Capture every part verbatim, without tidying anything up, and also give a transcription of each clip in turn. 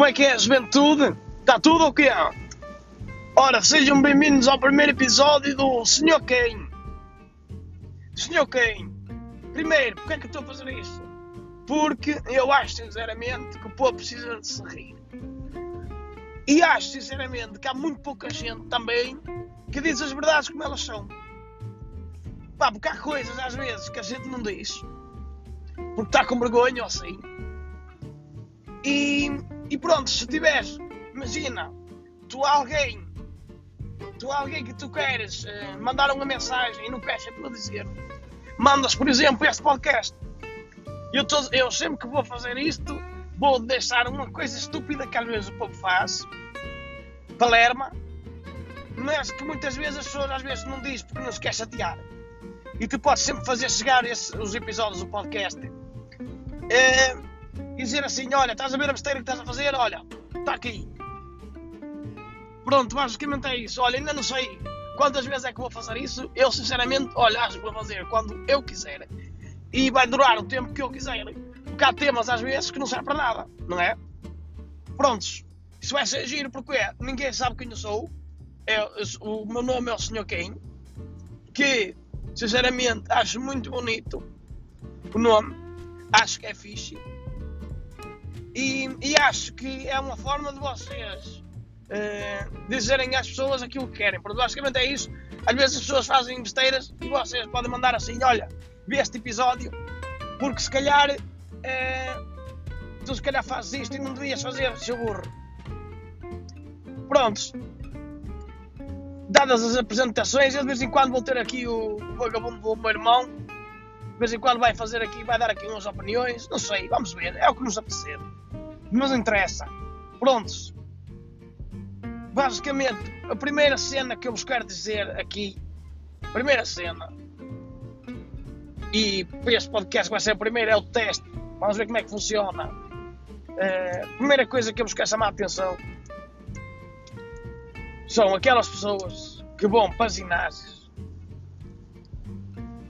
Como é que é, juventude? Está tudo ou quê? Ora, sejam bem-vindos ao primeiro episódio do senhor Quem. senhor Quem, primeiro, porque é que eu estou a fazer isto? Porque eu acho sinceramente que o povo precisa de se rir. E acho sinceramente que há muito pouca gente também que diz as verdades como elas são. Pá, porque há coisas às vezes que a gente não diz. Porque está com vergonha ou assim. E, e pronto, se tiveres, imagina, tu há alguém, tu há alguém que tu queres uh, mandar uma mensagem e não queres a tua dizer. Mandas, por exemplo, este podcast. Eu, tô, eu sempre que vou fazer isto, vou deixar uma coisa estúpida que às vezes o povo faz, palerma, mas que muitas vezes as pessoas às vezes não dizem porque não se quer chatear. E tu podes sempre fazer chegar esse, os episódios do podcast. Uh, E dizer assim, olha, estás a ver a besteira que estás a fazer? Olha, está aqui. Pronto, basicamente é isso. Olha, ainda não sei quantas vezes é que vou fazer isso. Eu, sinceramente, olha, acho que vou fazer quando eu quiser. E vai durar o tempo que eu quiser. Porque há temas, às vezes, que não servem para nada, não é? Prontos, isso vai ser giro porque ninguém sabe quem eu sou. Eu, eu, o meu nome é o senhor Ken. Que, sinceramente, acho muito bonito o nome. Acho que é fixe. E, e acho que é uma forma de vocês uh, dizerem às pessoas aquilo que querem. Porque basicamente é isso. Às vezes as pessoas fazem besteiras e vocês podem mandar assim, olha, vi este episódio, porque se calhar uh, tu se calhar fazes isto e não devias fazer, seu burro. Prontos. Dadas as apresentações, eu de vez em quando vou ter aqui o, o vagabundo do meu irmão. De vez em quando vai fazer aqui, vai dar aqui umas opiniões. Não sei, vamos ver, é o que nos apetecer. Mas não interessa. Prontos. Basicamente, a primeira cena que eu vos quero dizer aqui. Primeira cena. E este podcast vai ser a primeira, é o teste. Vamos ver como é que funciona. Uh, primeira coisa que eu vos quero chamar a atenção. São aquelas pessoas que vão para ginásios.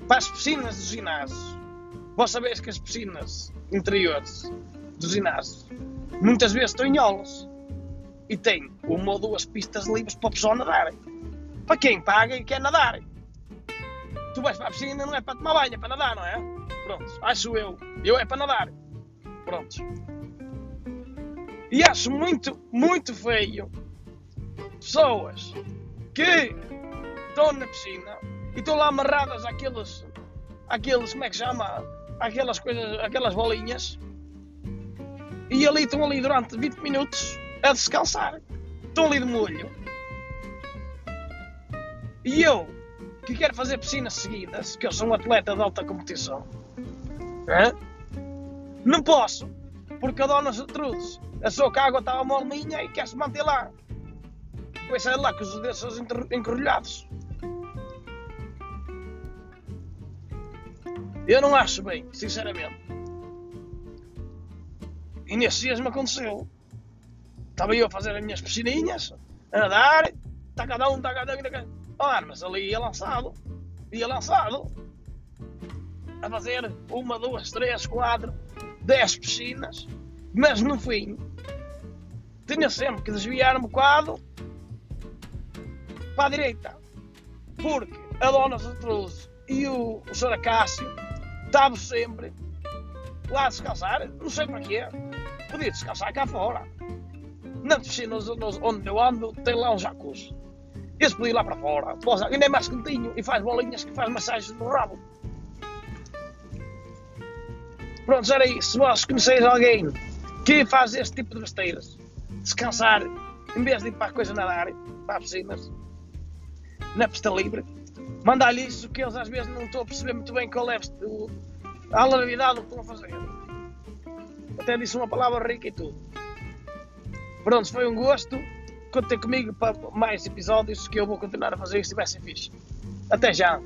Para as piscinas dos ginásios. Vós sabeis que as piscinas interiores dos ginásios muitas vezes estão em aulas e tem uma ou duas pistas livres para a pessoa nadar, para quem paga e quer nadar. Tu vais para a piscina não é para tomar banho, é para nadar, não é? Pronto, acho eu, eu é para nadar. Prontos. E acho muito, muito feio pessoas que estão na piscina e estão lá amarradas àqueles, àqueles, como é que chama, àquelas coisas, aquelas bolinhas. E ali estão ali durante vinte minutos a descalçar. Estão ali de molho. E eu, que quero fazer piscinas seguidas, que eu sou um atleta de alta competição, é? Não posso, porque a dona Gertrudes achou que a água estava mole minha e quer-se manter lá. Depois sai lá com os dedos encorrelhados. Eu não acho bem, sinceramente. E nesses dias me aconteceu. Estava eu a fazer as minhas piscininhas, a nadar, está cada um, está cada um, está cada um. Ah, mas ali ia lançado, ia lançado, a fazer uma, duas, três, quatro, dez piscinas, mas no fim, tinha sempre que desviar um bocado para a direita, porque a dona Gertrudes e o, o senhor Acácio estavam sempre lá a descalçar, não sei para quê. Podia descansar cá fora. Na piscina onde eu ando tem lá um jacuzzi. Eles podiam ir lá para fora. Ainda é mais quentinho e faz bolinhas que faz massagens no rabo. Pronto, era isso. Se vós conheceis alguém que faz este tipo de besteiras, descansar em vez de ir para a coisa nadar, para as piscinas, na pista livre, mandar-lhe isso que eles às vezes não estão a perceber muito bem qual é a larvidade do que estão a fazer. Até disse uma palavra rica e tudo. Pronto, foi um gosto. Contem comigo para mais episódios que eu vou continuar a fazer isto e vai ser fixe. Até já!